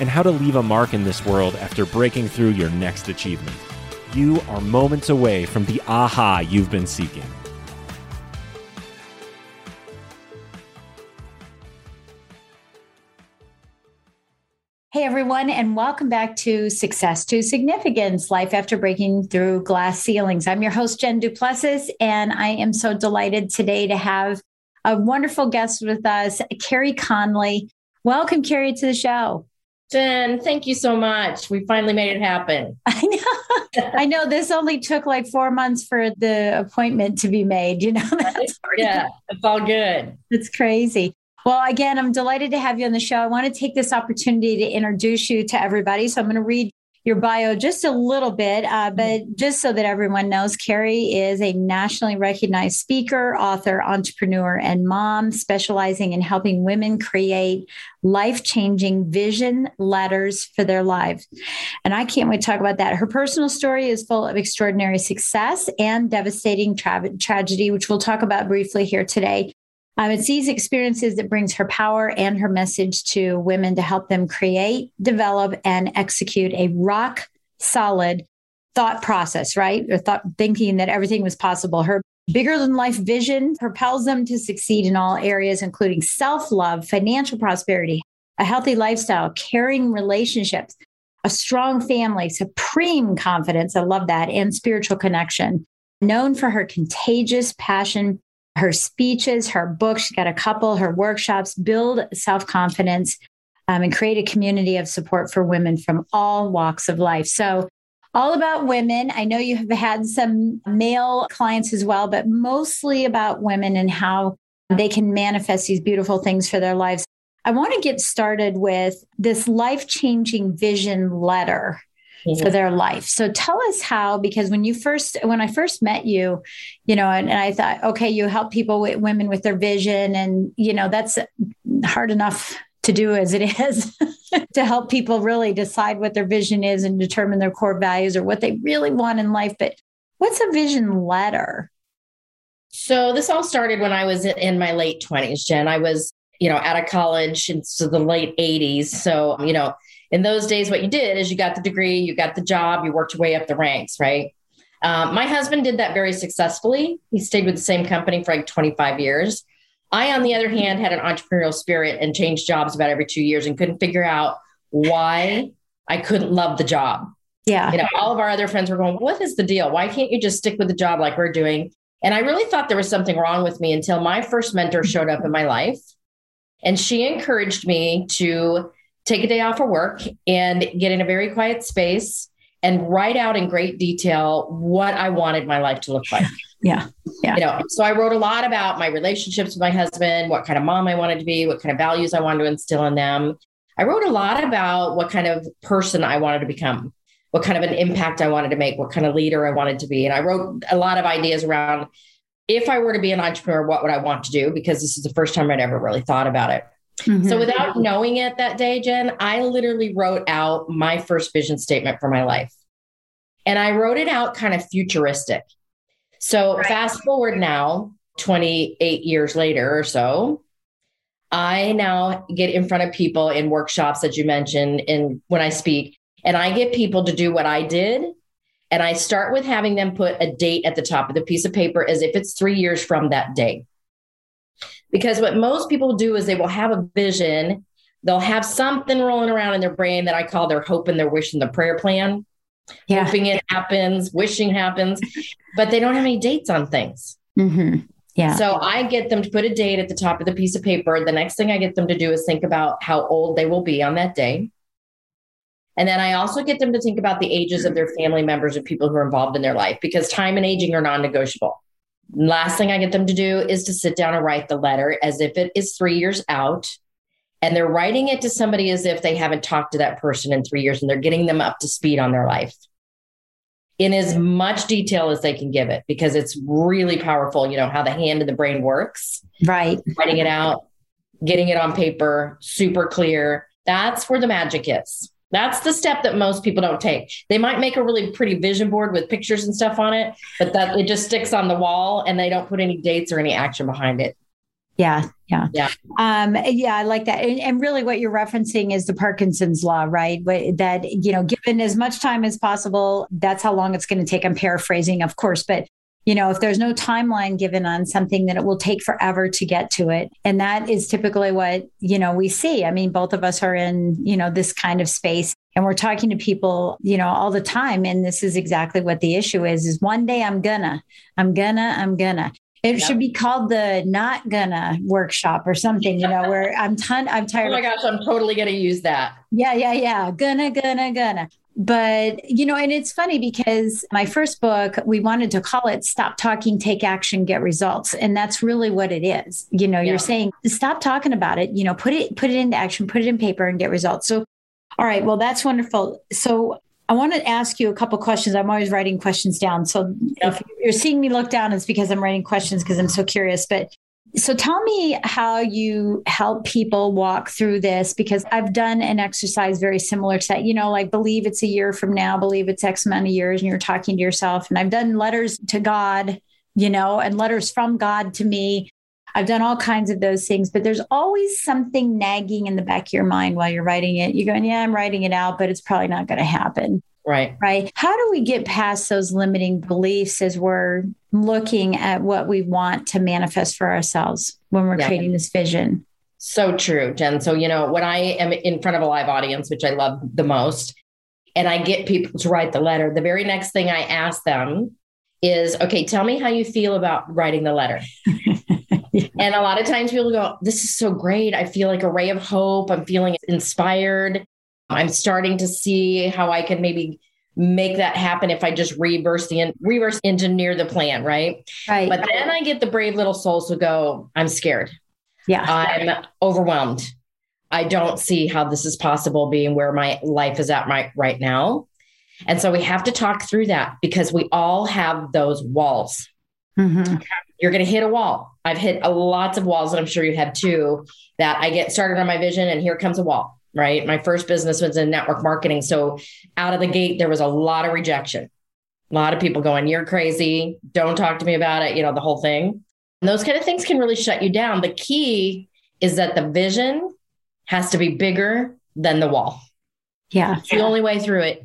and how to leave a mark in this world after breaking through your next achievement. You are moments away from the aha you've been seeking. Hey everyone, and welcome back to Success to Significance, Life After Breaking Through Glass Ceilings. I'm your host, Jen DuPlessis, and I am so delighted today to have a wonderful guest with us, Carrie Conley. Welcome, Carrie, to the show. Jen, thank you so much. We finally made it happen. I know this only took like 4 months for the appointment to be made. You know, it's all good. It's crazy. Well, again, I'm delighted to have you on the show. I want to take this opportunity to introduce you to everybody. So I'm going to read your bio just a little bit, but just so that everyone knows, Carrie is a nationally recognized speaker, author, entrepreneur, and mom, specializing in helping women create life-changing vision letters for their lives. And I can't wait to talk about that. Her personal story is full of extraordinary success and devastating tragedy, which we'll talk about briefly here today. It's these experiences that brings her power and her message to women to help them create, develop, and execute a rock solid thought process, right? Or thinking that everything was possible. Her bigger than life vision propels them to succeed in all areas, including self-love, financial prosperity, a healthy lifestyle, caring relationships, a strong family, supreme confidence. I love that. And spiritual connection. Known for her contagious passion, her speeches, her books, she got a couple, her workshops, build self-confidence and create a community of support for women from all walks of life. So all about women. I know you have had some male clients as well, but mostly about women and how they can manifest these beautiful things for their lives. I want to get started with this life-changing vision letter for their life. So tell us how, because when I first met you, you know, and I thought, okay, you help people with women with their vision. And, you know, that's hard enough to do as it is to help people really decide what their vision is and determine their core values or what they really want in life. But what's a vision letter? So this all started when I was in my late 20s, Jen. I was, you know, out of college into the late 80s. So, you know, in those days, what you did is you got the degree, you got the job, you worked your way up the ranks, right? My husband did that very successfully. He stayed with the same company for like 25 years. I, on the other hand, had an entrepreneurial spirit and changed jobs about every 2 years and couldn't figure out why I couldn't love the job. Yeah. You know, all of our other friends were going, what is the deal? Why can't you just stick with the job like we're doing? And I really thought there was something wrong with me until my first mentor showed up in my life. And she encouraged me to take a day off of work and get in a very quiet space and write out in great detail what I wanted my life to look like. Yeah. Yeah. You know, so I wrote a lot about my relationships with my husband, what kind of mom I wanted to be, what kind of values I wanted to instill in them. I wrote a lot about what kind of person I wanted to become, what kind of an impact I wanted to make, what kind of leader I wanted to be. And I wrote a lot of ideas around, if I were to be an entrepreneur, what would I want to do? Because this is the first time I'd ever really thought about it. Mm-hmm. So without knowing it that day, Jen, I literally wrote out my first vision statement for my life. And I wrote it out kind of futuristic. So Fast forward now, 28 years later or so, I now get in front of people in workshops that you mentioned and when I speak, and I get people to do what I did. And I start with having them put a date at the top of the piece of paper as if it's 3 years from that day. Because what most people do is they will have a vision They'll have something rolling around in their brain that I call their hope and their wish and the prayer plan. Yeah. Hoping it happens, wishing happens, but they don't have any dates on things. Mm-hmm. Yeah. So I get them to put a date at the top of the piece of paper. The next thing I get them to do is think about how old they will be on that day. And then I also get them to think about the ages of their family members and people who are involved in their life, because time and aging are non-negotiable. Last thing I get them to do is to sit down and write the letter as if it is 3 years out. And they're writing it to somebody as if they haven't talked to that person in 3 years, and they're getting them up to speed on their life in as much detail as they can give it, because it's really powerful. You know, how the hand and the brain works, right? Writing it out, getting it on paper, super clear. That's where the magic is. That's the step that most people don't take. They might make a really pretty vision board with pictures and stuff on it, but that it just sticks on the wall and they don't put any dates or any action behind it. Yeah. Yeah. Yeah. I like that. And really what you're referencing is the Parkinson's law, right? That, you know, given as much time as possible, that's how long it's going to take. I'm paraphrasing, of course, but you know, if there's no timeline given on something, then it will take forever to get to it. And that is typically what, you know, we see. I mean, both of us are in, you know, this kind of space, and we're talking to people, you know, all the time. And this is exactly what the issue is one day I'm gonna. It should be called the not gonna workshop or something, you know, where I'm tired. Oh my gosh, I'm totally going to use that. Yeah. Gonna. But, you know, and it's funny because my first book, we wanted to call it Stop Talking, Take Action, Get Results. And that's really what it is. You know, you're saying, stop talking about it, you know, put it into action, put it in paper and get results. So, all right, well, that's wonderful. So I want to ask you a couple questions. I'm always writing questions down. So if you're seeing me look down, it's because I'm writing questions because I'm so curious. But so tell me how you help people walk through this, because I've done an exercise very similar to that, you know, like believe it's a year from now, believe it's X amount of years, and you're talking to yourself. And I've done letters to God, you know, and letters from God to me. I've done all kinds of those things, but there's always something nagging in the back of your mind while you're writing it. You're going, yeah, I'm writing it out, but it's probably not going to happen. Right. How do we get past those limiting beliefs as we're looking at what we want to manifest for ourselves when we're creating this vision? So true, Jen. So, you know, when I am in front of a live audience, which I love the most, and I get people to write the letter, the very next thing I ask them is, okay, tell me how you feel about writing the letter. And a lot of times people go, this is so great. I feel like a ray of hope. I'm feeling inspired. I'm starting to see how I can maybe make that happen if I just reverse engineer the plan. Right. But then I get the brave little souls who go, I'm scared. Yeah. I'm overwhelmed. I don't see how this is possible being where my life is at right now. And so we have to talk through that, because we all have those walls. Mm-hmm. You're going to hit a wall. I've hit lots of walls, and I'm sure you have too, that I get started on my vision and here comes a wall, right? My first business was in network marketing. So out of the gate, there was a lot of rejection. A lot of people going, you're crazy. Don't talk to me about it. You know, the whole thing. And those kind of things can really shut you down. The key is that the vision has to be bigger than the wall. Yeah. It's the only way through it.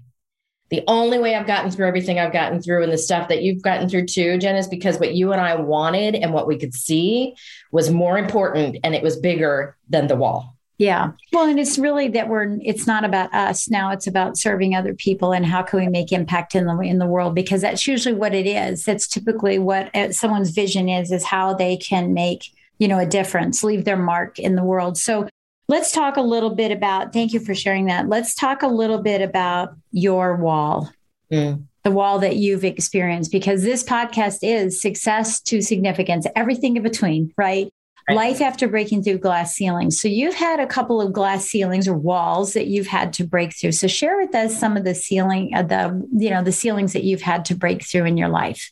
The only way I've gotten through everything I've gotten through, and the stuff that you've gotten through too, Jen, is because what you and I wanted and what we could see was more important, and it was bigger than the wall. Yeah. Well, and it's really that it's not about us now, it's about serving other people and how can we make impact in the world, because that's usually what it is. That's typically what someone's vision is how they can make, you know, a difference, leave their mark in the world. So let's talk a little bit about, thank you for sharing that. Let's talk a little bit about your wall, the wall that you've experienced, because this podcast is Success to Significance, everything in between, right? Life after breaking through glass ceilings. So you've had a couple of glass ceilings or walls that you've had to break through. So share with us some of the the ceilings that you've had to break through in your life.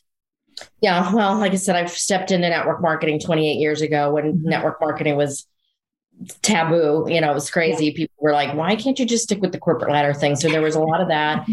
Yeah. Well, like I said, I've stepped into network marketing 28 years ago when network marketing was taboo. You know, it was crazy. Yeah. People were like, why can't you just stick with the corporate ladder thing? So there was a lot of that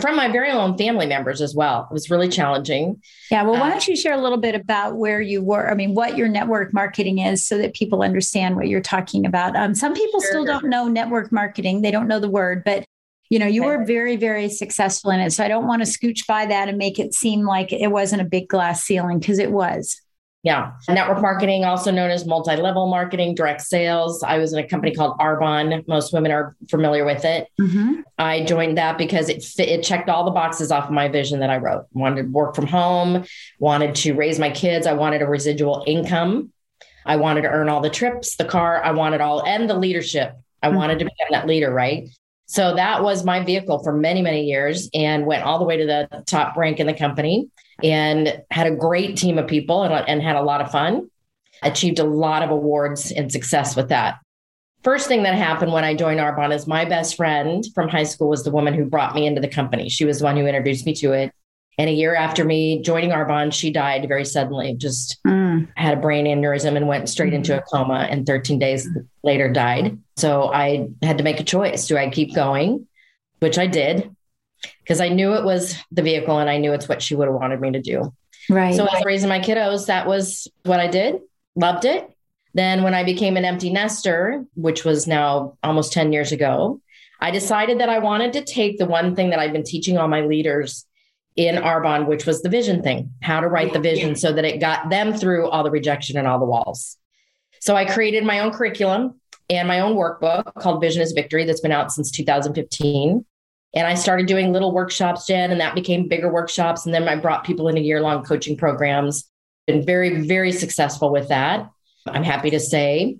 from my very own family members as well. It was really challenging. Yeah. Well, why don't you share a little bit about where you were? I mean, what your network marketing is so that people understand what you're talking about. Some people still don't know network marketing. They don't know the word, but you know, you were very, very successful in it. So I don't want to scooch by that and make it seem like it wasn't a big glass ceiling, because it was. Yeah. Network marketing, also known as multi-level marketing, direct sales. I was in a company called Arbonne. Most women are familiar with it. Mm-hmm. I joined that because it checked all the boxes off of my vision that I wrote. Wanted to work from home, wanted to raise my kids. I wanted a residual income. I wanted to earn all the trips, the car. I wanted all, and the leadership. I mm-hmm. wanted to become that leader, right? So that was my vehicle for many, many years, and went all the way to the top rank in the company. And had a great team of people and had a lot of fun, achieved a lot of awards and success with that. First thing that happened when I joined Arbonne is my best friend from high school was the woman who brought me into the company. She was the one who introduced me to it. And a year after me joining Arbonne, she died very suddenly, just had a brain aneurysm and went straight into a coma, and 13 days later died. So I had to make a choice. Do I keep going? Which I did. Because I knew it was the vehicle and I knew it's what she would have wanted me to do. Right. So as raising my kiddos, that was what I did. Loved it. Then when I became an empty nester, which was now almost 10 years ago, I decided that I wanted to take the one thing that I've been teaching all my leaders in Arbonne, which was the vision thing, how to write the vision so that it got them through all the rejection and all the walls. So I created my own curriculum and my own workbook called Vision is Victory that's been out since 2015. And I started doing little workshops, Jen, and that became bigger workshops. And then I brought people into year-long coaching programs. Been very, very successful with that, I'm happy to say.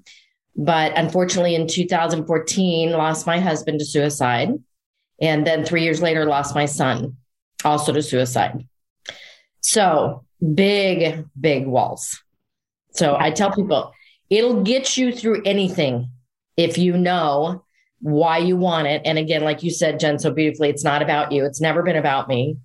But unfortunately, in 2014, lost my husband to suicide. And then 3 years later, lost my son, also to suicide. So big, big walls. So I tell people, it'll get you through anything if you know why you want it. And again, like you said, Jen, so beautifully, it's not about you. It's never been about me.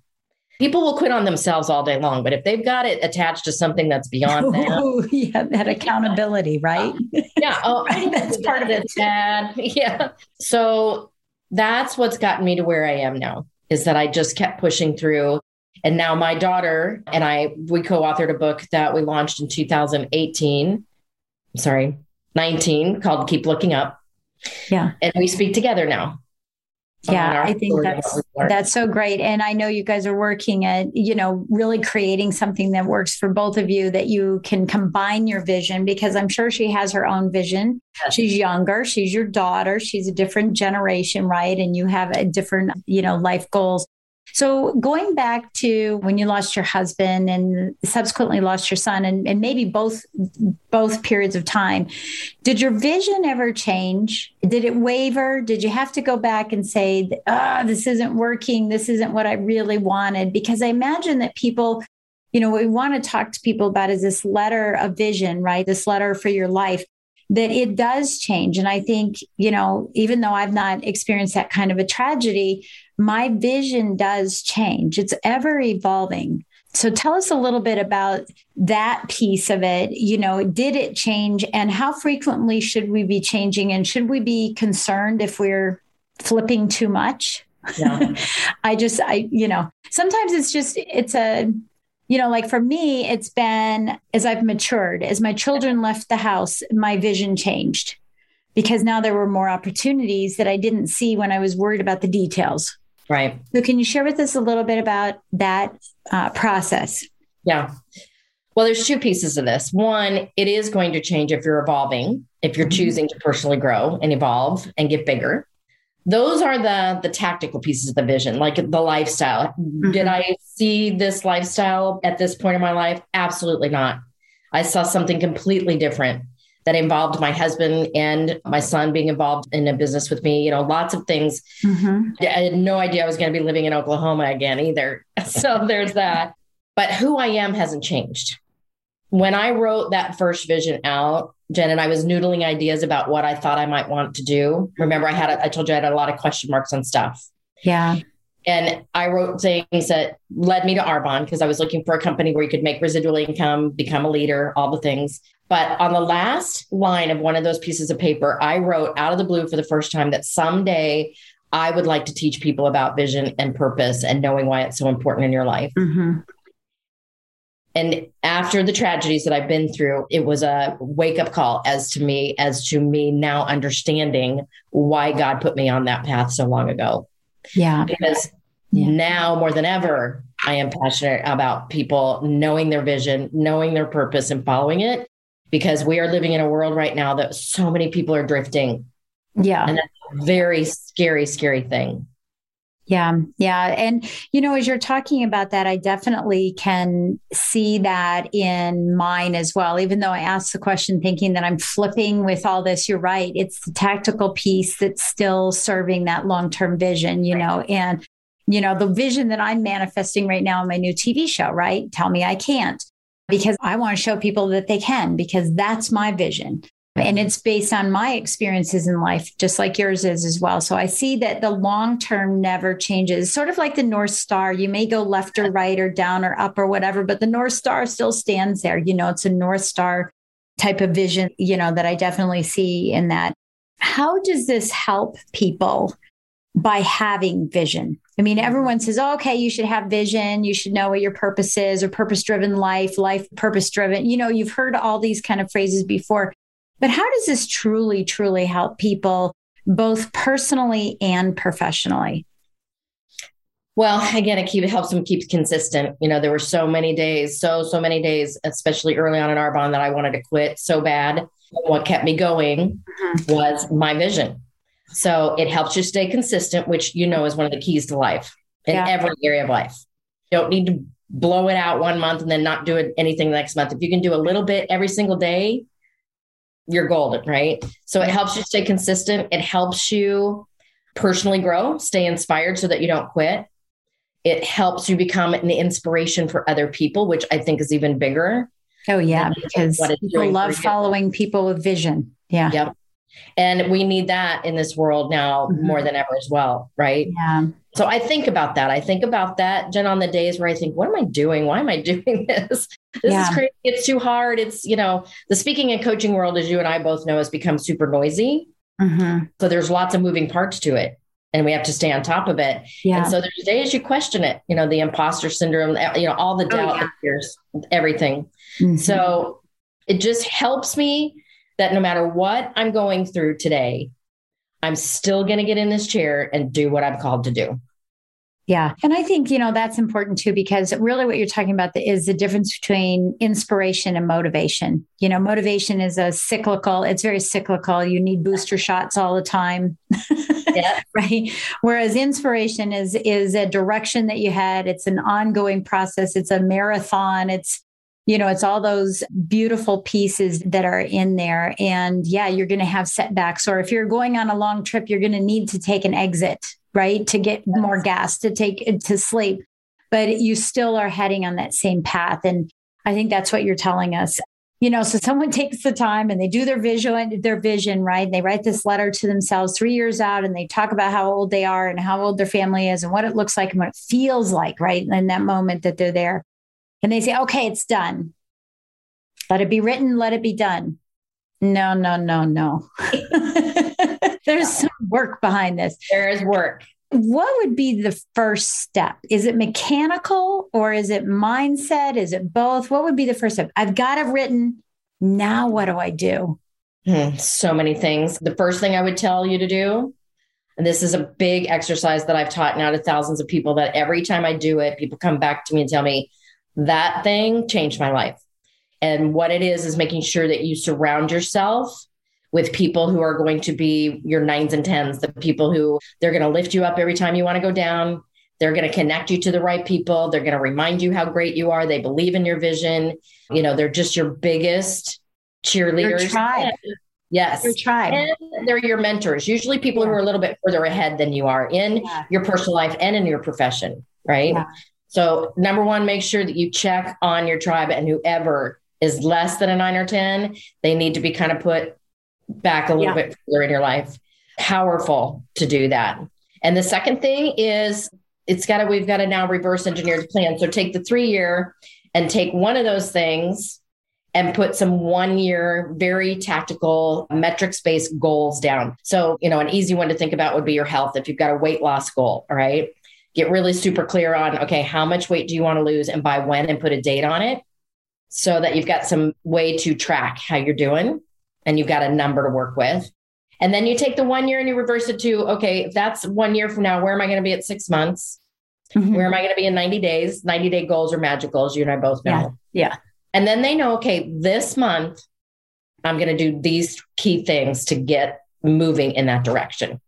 People will quit on themselves all day long, but if they've got it attached to something that's beyond them. Oh, yeah, that accountability, right? Yeah. Oh, right, that's part of it, Dad. Yeah. So that's what's gotten me to where I am now, is that I just kept pushing through. And now my daughter and I, we co-authored a book that we launched in 19, called Keep Looking Up. Yeah. And we speak together now. Yeah, I think that's so great. And I know you guys are working at, you know, really creating something that works for both of you, that you can combine your vision, because I'm sure she has her own vision. She's younger. She's your daughter. She's a different generation, right? And you have a different, you know, life goals. So going back to when you lost your husband and subsequently lost your son, and maybe both periods of time, did your vision ever change? Did it waver? Did you have to go back and say, this isn't working. This isn't what I really wanted? Because I imagine that people, you know, what we want to talk to people about is this letter of vision, right? This letter for your life, that it does change. And I think, you know, even though I've not experienced that kind of a tragedy, my vision does change. It's ever evolving. So tell us a little bit about that piece of it. You know, did it change, and how frequently should we be changing? And should we be concerned if we're flipping too much? Yeah. You know, sometimes you know, like for me, it's been, as I've matured, as my children left the house, my vision changed, because now there were more opportunities that I didn't see when I was worried about the details. Right. So can you share with us a little bit about that process? Yeah. Well, there's two pieces to this. One, it is going to change if you're evolving, if you're choosing to personally grow and evolve and get bigger. Those are the tactical pieces of the vision, like the lifestyle. Mm-hmm. Did I see this lifestyle at this point in my life? Absolutely not. I saw something completely different that involved my husband and my son being involved in a business with me. You know, lots of things. Mm-hmm. I had no idea I was going to be living in Oklahoma again either. So there's that. But who I am hasn't changed. When I wrote that first vision out, Jen, and I was noodling ideas about what I thought I might want to do. Remember, I told you I had a lot of question marks on stuff. Yeah. And I wrote things that led me to Arbonne, because I was looking for a company where you could make residual income, become a leader, all the things. But on the last line of one of those pieces of paper, I wrote out of the blue for the first time that someday I would like to teach people about vision and purpose and knowing why it's so important in your life. Mm-hmm. And after the tragedies that I've been through, it was a wake-up call as to me now understanding why God put me on that path so long ago. Yeah. Because now more than ever, I am passionate about people knowing their vision, knowing their purpose, and following it, because we are living in a world right now that so many people are drifting. Yeah. And that's a very scary, scary thing. Yeah. Yeah. And, you know, as you're talking about that, I definitely can see that in mine as well. Even though I asked the question thinking that I'm flipping with all this, you're right. It's the tactical piece that's still serving that long-term vision, you know, and, you know, the vision that I'm manifesting right now in my new TV show, right? Tell me I can't, because I want to show people that they can, because that's my vision. And it's based on my experiences in life, just like yours is as well. So I see that the long term never changes, sort of like the North Star. You may go left or right or down or up or whatever, but the North Star still stands there. You know, it's a North Star type of vision, you know, that I definitely see in that. How does this help people by having vision? I mean, everyone says, oh, okay, you should have vision. You should know what your purpose is, or purpose-driven life purpose-driven. You know, you've heard all these kind of phrases before. But how does this truly, truly help people both personally and professionally? Well, again, it helps them keep consistent. You know, there were so many days, especially early on in Arbonne, that I wanted to quit so bad. What kept me going was my vision. So it helps you stay consistent, which, you know, is one of the keys to life in every area of life. You don't need to blow it out one month and then not do anything the next month. If you can do a little bit every single day, you're golden, right? So it helps you stay consistent. It helps you personally grow, stay inspired so that you don't quit. It helps you become an inspiration for other people, which I think is even bigger. Oh yeah, because people love following people with vision. Yeah. Yep. And we need that in this world now more than ever as well, right? Yeah. So I think about that. Jen, on the days where I think, what am I doing? Why am I doing this? This is crazy. It's too hard. It's, you know, the speaking and coaching world, as you and I both know, has become super noisy. Mm-hmm. So there's lots of moving parts to it, and we have to stay on top of it. Yeah. And so there's days you question it, you know, the imposter syndrome, you know, all the doubt, the fears, everything. Mm-hmm. So it just helps me that no matter what I'm going through today, I'm still going to get in this chair and do what I'm called to do. Yeah. And I think, you know, that's important too, because really what you're talking about is the difference between inspiration and motivation. You know, motivation is it's very cyclical. You need booster shots all the time, right? Whereas inspiration is a direction that you had. It's an ongoing process. It's a marathon. It's, you know, it's all those beautiful pieces that are in there. And yeah, you're going to have setbacks, or if you're going on a long trip, you're going to need to take an exit, right? To get more gas, to take it to sleep, but you still are heading on that same path. And I think that's what you're telling us, you know, so someone takes the time and they do their vision, right? And they write this letter to themselves 3 years out, and they talk about how old they are and how old their family is and what it looks like and what it feels like, right? In that moment that they're there, and they say, okay, it's done. Let it be written. Let it be done. No. There's some work behind this. There is work. What would be the first step? Is it mechanical, or is it mindset? Is it both? What would be the first step? I've got it written. Now what do I do? So many things. The first thing I would tell you to do, and this is a big exercise that I've taught now to thousands of people, that every time I do it, people come back to me and tell me, that thing changed my life. And what it is making sure that you surround yourself with people who are going to be your 9s and 10s, the people who they're going to lift you up every time you want to go down. They're going to connect you to the right people. They're going to remind you how great you are. They believe in your vision. You know, they're just your biggest cheerleaders. Your tribe. Yes. Your tribe. And they're your mentors. Usually people who are a little bit further ahead than you are in your personal life and in your profession, right? Yeah. So number one, make sure that you check on your tribe, and whoever is less than a 9 or 10, they need to be kind of put back a little bit further in your life. Powerful to do that. And the second thing is we've got to now reverse engineer the plan. So take the 3-year and take one of those things and put some 1-year, very tactical metrics-based goals down. So, you know, an easy one to think about would be your health. If you've got a weight loss goal, all right, get really super clear on, okay, how much weight do you want to lose and by when, and put a date on it so that you've got some way to track how you're doing and you've got a number to work with. And then you take the 1 year and you reverse it to, okay, if that's 1 year from now, where am I going to be at 6 months? Mm-hmm. Where am I going to be in 90 days? 90-day goals are magic goals. You and I both know. Yeah. And then they know, okay, this month I'm going to do these key things to get moving in that direction.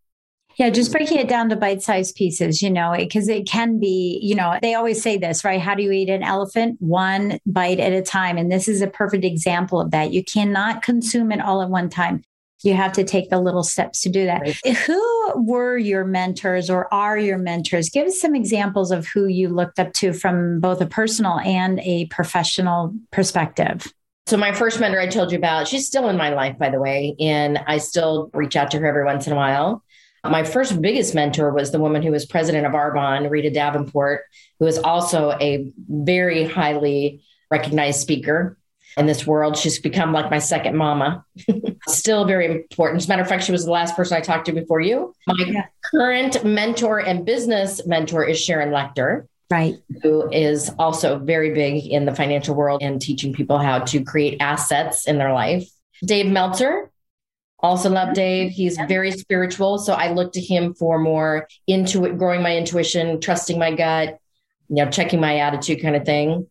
Yeah. Just breaking it down to bite-sized pieces, you know, because it can be, you know, they always say this, right? How do you eat an elephant? One bite at a time. And this is a perfect example of that. You cannot consume it all at one time. You have to take the little steps to do that. Right. Who were your mentors or are your mentors? Give us some examples of who you looked up to from both a personal and a professional perspective. So my first mentor I told you about, she's still in my life, by the way, and I still reach out to her every once in a while. My first biggest mentor was the woman who was president of Arbonne, Rita Davenport, who is also a very highly recognized speaker in this world. She's become like my second mama, still very important. As a matter of fact, she was the last person I talked to before you. My current mentor and business mentor is Sharon Lecter, right? Who is also very big in the financial world and teaching people how to create assets in their life. Dave Meltzer, also love Dave. He's very spiritual. So I look to him for more growing my intuition, trusting my gut, you know, checking my attitude kind of thing.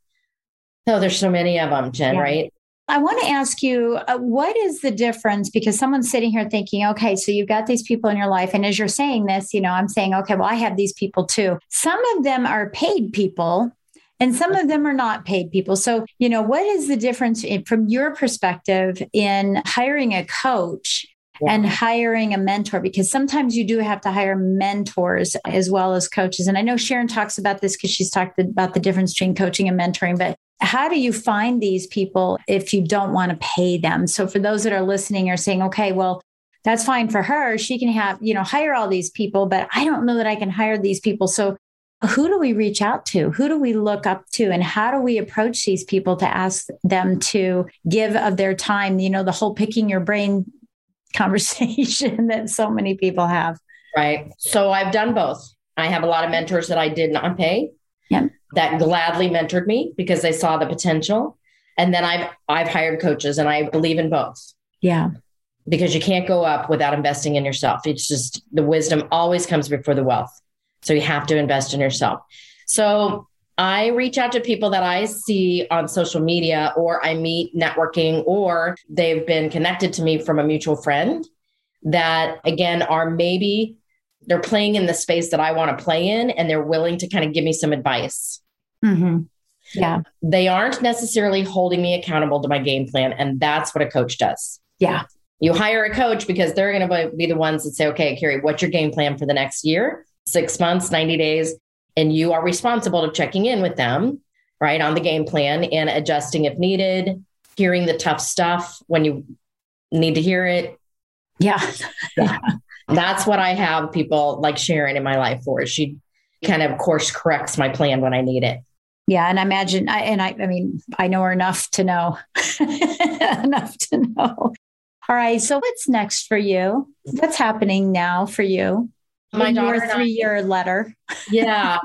Oh, there's so many of them, Jen, right? I want to ask you, what is the difference? Because someone's sitting here thinking, okay, so you've got these people in your life. And as you're saying this, you know, I'm saying, okay, well, I have these people too. Some of them are paid people and some of them are not paid people. So, you know, what is the difference from your perspective in hiring a coach and hiring a mentor? Because sometimes you do have to hire mentors as well as coaches. And I know Sharon talks about this because she's talked about the difference between coaching and mentoring, but how do you find these people if you don't want to pay them? So for those that are listening are saying, okay, well, that's fine for her. She can have, you know, hire all these people, but I don't know that I can hire these people. So who do we reach out to? Who do we look up to? And how do we approach these people to ask them to give of their time? You know, the whole picking your brain conversation that so many people have. Right. So I've done both. I have a lot of mentors that I did not pay. Yeah. That gladly mentored me because they saw the potential. And then I've hired coaches, and I believe in both. Yeah. Because you can't go up without investing in yourself. It's just the wisdom always comes before the wealth. So you have to invest in yourself. So I reach out to people that I see on social media, or I meet networking, or they've been connected to me from a mutual friend that, again, are maybe they're playing in the space that I want to play in, and they're willing to kind of give me some advice. Mm-hmm. Yeah. They aren't necessarily holding me accountable to my game plan. And that's what a coach does. Yeah. You hire a coach because they're going to be the ones that say, okay, Carrie, what's your game plan for the next year, 6 months, 90 days? And you are responsible to checking in with them, right, on the game plan and adjusting if needed, hearing the tough stuff when you need to hear it. Yeah. That's what I have people like Sharon in my life for. She kind of course corrects my plan when I need it. Yeah. And I imagine, I mean, I know her enough to know. All right. So what's next for you? What's happening now for you? My daughter, your 3-year letter. Yeah.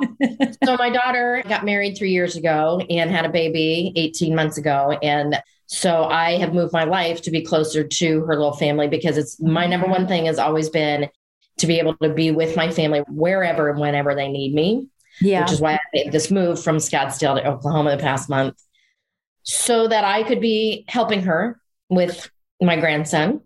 So my daughter got married 3 years ago and had a baby 18 months ago. And so I have moved my life to be closer to her little family, because it's my number one thing has always been to be able to be with my family wherever and whenever they need me. Yeah. Which is why I made this move from Scottsdale to Oklahoma the past month, so that I could be helping her with my grandson.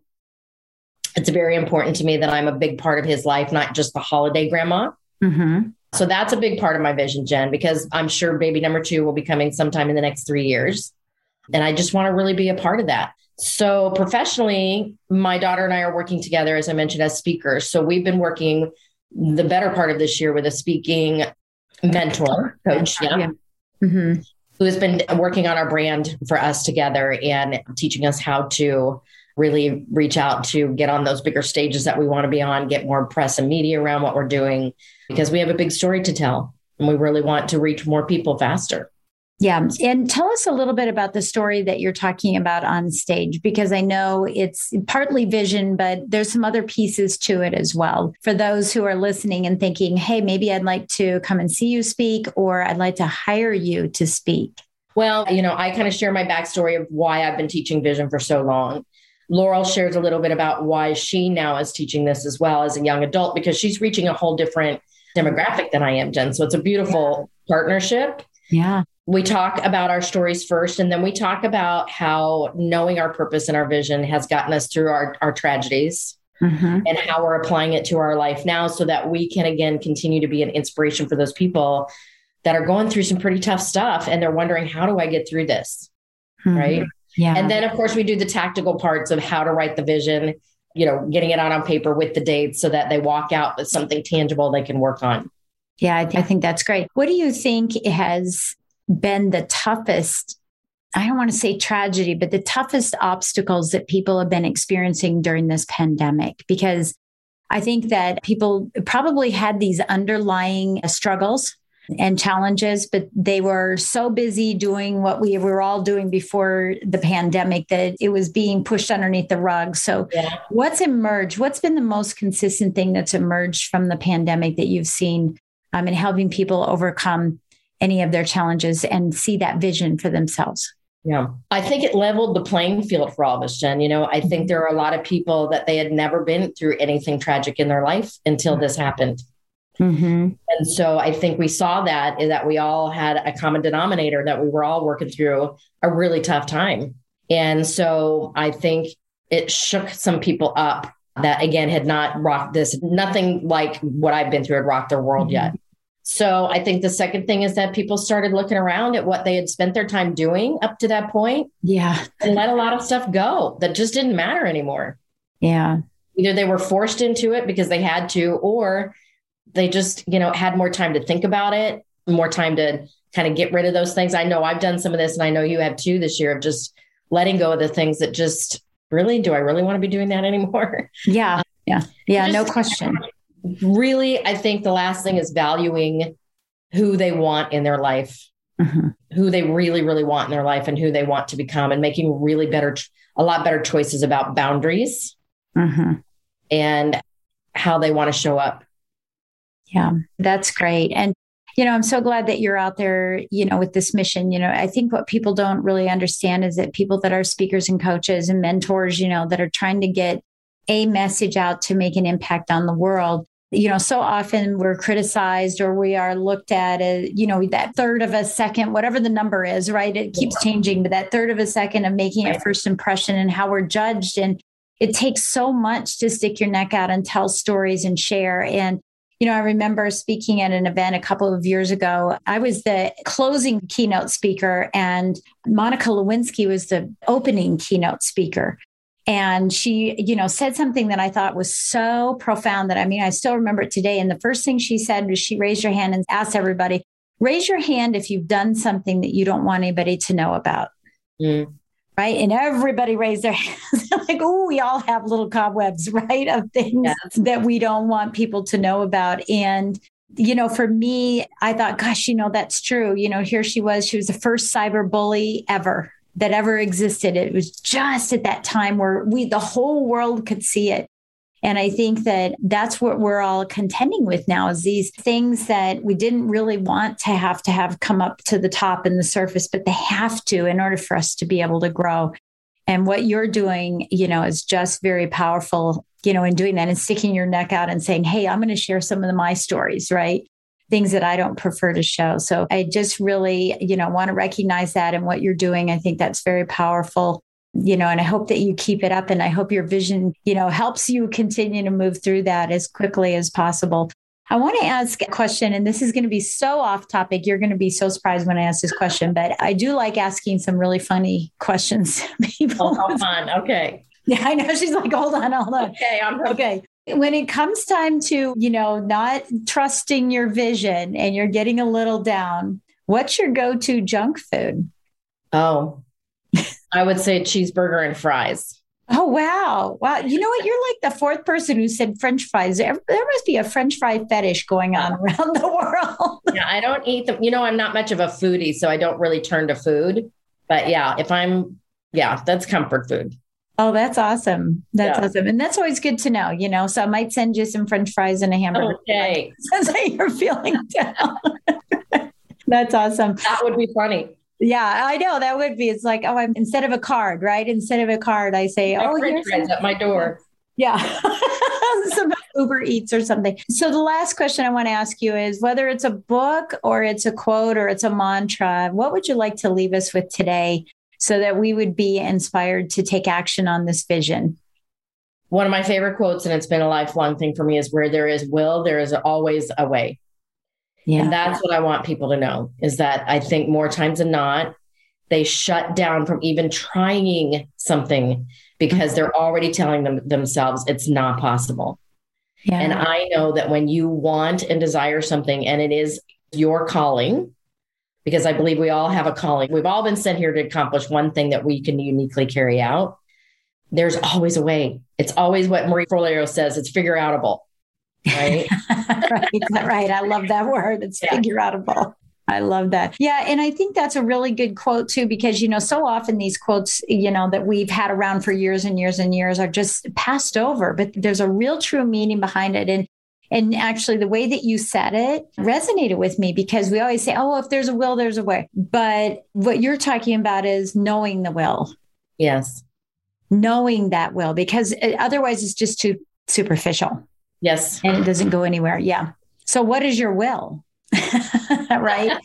It's very important to me that I'm a big part of his life, not just the holiday grandma. Mm-hmm. So that's a big part of my vision, Jen, because I'm sure baby number 2 will be coming sometime in the next 3 years. And I just want to really be a part of that. So professionally, my daughter and I are working together, as I mentioned, as speakers. So we've been working the better part of this year with a speaking mentor coach, mm-hmm. who has been working on our brand for us together and teaching us how to really reach out to get on those bigger stages that we want to be on, get more press and media around what we're doing, because we have a big story to tell and we really want to reach more people faster. Yeah. And tell us a little bit about the story that you're talking about on stage, because I know it's partly vision, but there's some other pieces to it as well. For those who are listening and thinking, hey, maybe I'd like to come and see you speak, or I'd like to hire you to speak. Well, you know, I kind of share my backstory of why I've been teaching vision for so long. Laurel shares a little bit about why she now is teaching this as well as a young adult, because she's reaching a whole different demographic than I am, Jen. So it's a beautiful partnership. Yeah. We talk about our stories first, and then we talk about how knowing our purpose and our vision has gotten us through our tragedies and how we're applying it to our life now so that we can, again, continue to be an inspiration for those people that are going through some pretty tough stuff. And they're wondering, how do I get through this? Mm-hmm. Right. Yeah. And then, of course, we do the tactical parts of how to write the vision, you know, getting it out on paper with the dates so that they walk out with something tangible they can work on. Yeah, I think that's great. What do you think has been the toughest, I don't want to say tragedy, but the toughest obstacles that people have been experiencing during this pandemic? Because I think that people probably had these underlying struggles and challenges, but they were so busy doing what we were all doing before the pandemic that it was being pushed underneath the rug. So what's emerged? What's been the most consistent thing that's emerged from the pandemic that you've seen in helping people overcome any of their challenges and see that vision for themselves? Yeah. I think it leveled the playing field for all of us, Jen. You know, I think there are a lot of people that they had never been through anything tragic in their life until this happened. Mm-hmm. And so I think we saw that is that we all had a common denominator that we were all working through a really tough time. And so I think it shook some people up that, again, had not rocked this. Nothing like what I've been through had rocked their world yet. So I think the second thing is that people started looking around at what they had spent their time doing up to that point. Yeah. And let a lot of stuff go that just didn't matter anymore. Yeah. Either they were forced into it because they had to, or they just, you know, had more time to think about it, more time to kind of get rid of those things. I know I've done some of this, and I know you have too this year, of just letting go of the things that just really, do I really want to be doing that anymore? Yeah. Yeah. Yeah. No question. Really, I think the last thing is valuing who they want in their life, who they really, really want in their life, and who they want to become, and making really a lot better choices about boundaries and how they want to show up. Yeah, that's great. And, you know, I'm so glad that you're out there, you know, with this mission. You know, I think what people don't really understand is that people that are speakers and coaches and mentors, you know, that are trying to get a message out to make an impact on the world, you know, so often we're criticized or we are looked at as, you know, that third of a second, whatever the number is, right? It keeps changing, but that third of a second of making a first impression and how we're judged. And it takes so much to stick your neck out and tell stories and share. And, you know, I remember speaking at an event a couple of years ago. I was the closing keynote speaker and Monica Lewinsky was the opening keynote speaker. And she, you know, said something that I thought was so profound that, I mean, I still remember it today. And the first thing she said was she raised her hand and asked everybody, raise your hand if you've done something that you don't want anybody to know about. Mm. Right. And everybody raised their hands. Like, oh, we all have little cobwebs, right, of things that we don't want people to know about. And, you know, for me, I thought, gosh, you know, that's true. You know, here she was the first cyber bully ever that ever existed. It was just at that time where the whole world could see it. And I think that that's what we're all contending with now, is these things that we didn't really want to have come up to the top and the surface, but they have to, in order for us to be able to grow. And what you're doing, you know, is just very powerful, you know, in doing that and sticking your neck out and saying, hey, I'm going to share some of my stories, right? Things that I don't prefer to show. So I just really, you know, want to recognize that and what you're doing. I think that's very powerful, you know, and I hope that you keep it up, and I hope your vision, you know, helps you continue to move through that as quickly as possible. I want to ask a question, and this is going to be so off topic. You're going to be so surprised when I ask this question, but I do like asking some really funny questions to people. Oh, fun. Okay. Yeah, I know. She's like, hold on. Okay. Okay. When it comes time to, you know, not trusting your vision and you're getting a little down, what's your go-to junk food? Oh, I would say cheeseburger and fries. Oh, wow. Wow. You know what? You're like the fourth person who said French fries. There must be a French fry fetish going on around the world. Yeah, I don't eat them. You know, I'm not much of a foodie, so I don't really turn to food. But yeah, that's comfort food. Oh, that's awesome. That's awesome. And that's always good to know, you know, so I might send you some French fries and a hamburger. Okay. Since you're feeling down. That's awesome. That would be funny. Yeah, I know that would be. It's like, oh, instead of a card, right? Instead of a card, I say, my French fries at my door. Yeah. Some Uber Eats or something. So the last question I want to ask you is, whether it's a book or it's a quote or it's a mantra, what would you like to leave us with today so that we would be inspired to take action on this vision? One of my favorite quotes, and it's been a lifelong thing for me, is where there is will, there is always a way. Yeah. And that's what I want people to know, is that I think more times than not, they shut down from even trying something because they're already telling themselves it's not possible. Yeah. And I know that when you want and desire something and it is your calling, because I believe we all have a calling, we've all been sent here to accomplish one thing that we can uniquely carry out. There's always a way. It's always what Marie Forleo says, it's figure outable. Right? Right. I love that word. It's figure outable. I love that. Yeah. And I think that's a really good quote too, because, you know, so often these quotes, you know, that we've had around for years and years and years are just passed over, but there's a real true meaning behind it. And actually the way that you said it resonated with me, because we always say, oh, if there's a will, there's a way. But what you're talking about is knowing the will. Yes. Knowing that will, because otherwise it's just too superficial. Yes. And it doesn't go anywhere. Yeah. So what is your will? Right.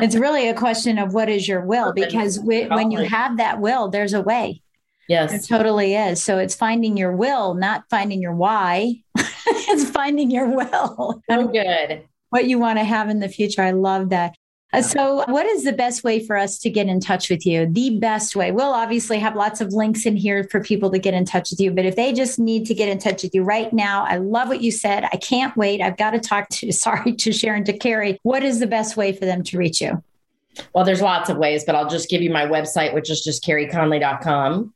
It's really a question of what is your will, because when you have that will, there's a way. Yes, it totally is. So it's finding your will, not finding your why. It's finding your will. So good. What you want to have in the future. I love that. So what is the best way for us to get in touch with you? The best way. We'll obviously have lots of links in here for people to get in touch with you. But if they just need to get in touch with you right now, I love what you said. I can't wait. I've got to talk to Sharon, to Carrie. What is the best way for them to reach you? Well, there's lots of ways, but I'll just give you my website, which is just carrieconley.com.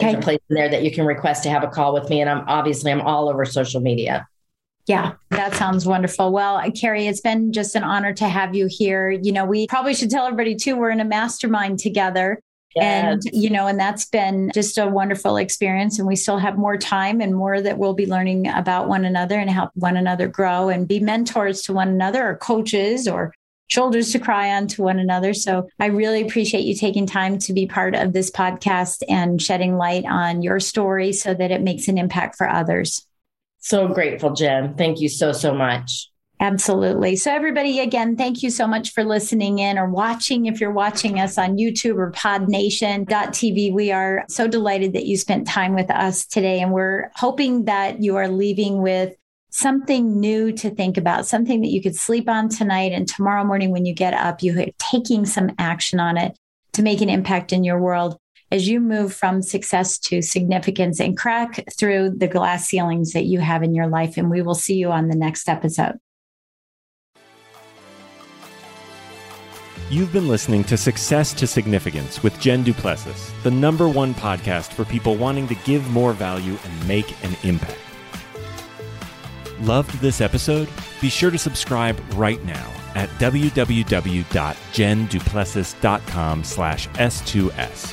There's a place in there that you can request to have a call with me. And I'm all over social media. Yeah, that sounds wonderful. Well, Carrie, it's been just an honor to have you here. You know, we probably should tell everybody too, we're in a mastermind together. Yes. And, you know, and that's been just a wonderful experience. And we still have more time and more that we'll be learning about one another and help one another grow and be mentors to one another, or coaches, or shoulders to cry on to one another. So I really appreciate you taking time to be part of this podcast and shedding light on your story so that it makes an impact for others. So grateful, Jen. Thank you so, so much. Absolutely. So everybody, again, thank you so much for listening in or watching. If you're watching us on YouTube or podnation.tv, we are so delighted that you spent time with us today. And we're hoping that you are leaving with something new to think about, something that you could sleep on tonight. And tomorrow morning when you get up, you are taking some action on it to make an impact in your world, as you move from success to significance and crack through the glass ceilings that you have in your life. And we will see you on the next episode. You've been listening to Success to Significance with Jen DuPlessis, the #1 podcast for people wanting to give more value and make an impact. Loved this episode? Be sure to subscribe right now at www.jenduplessis.com/S2S.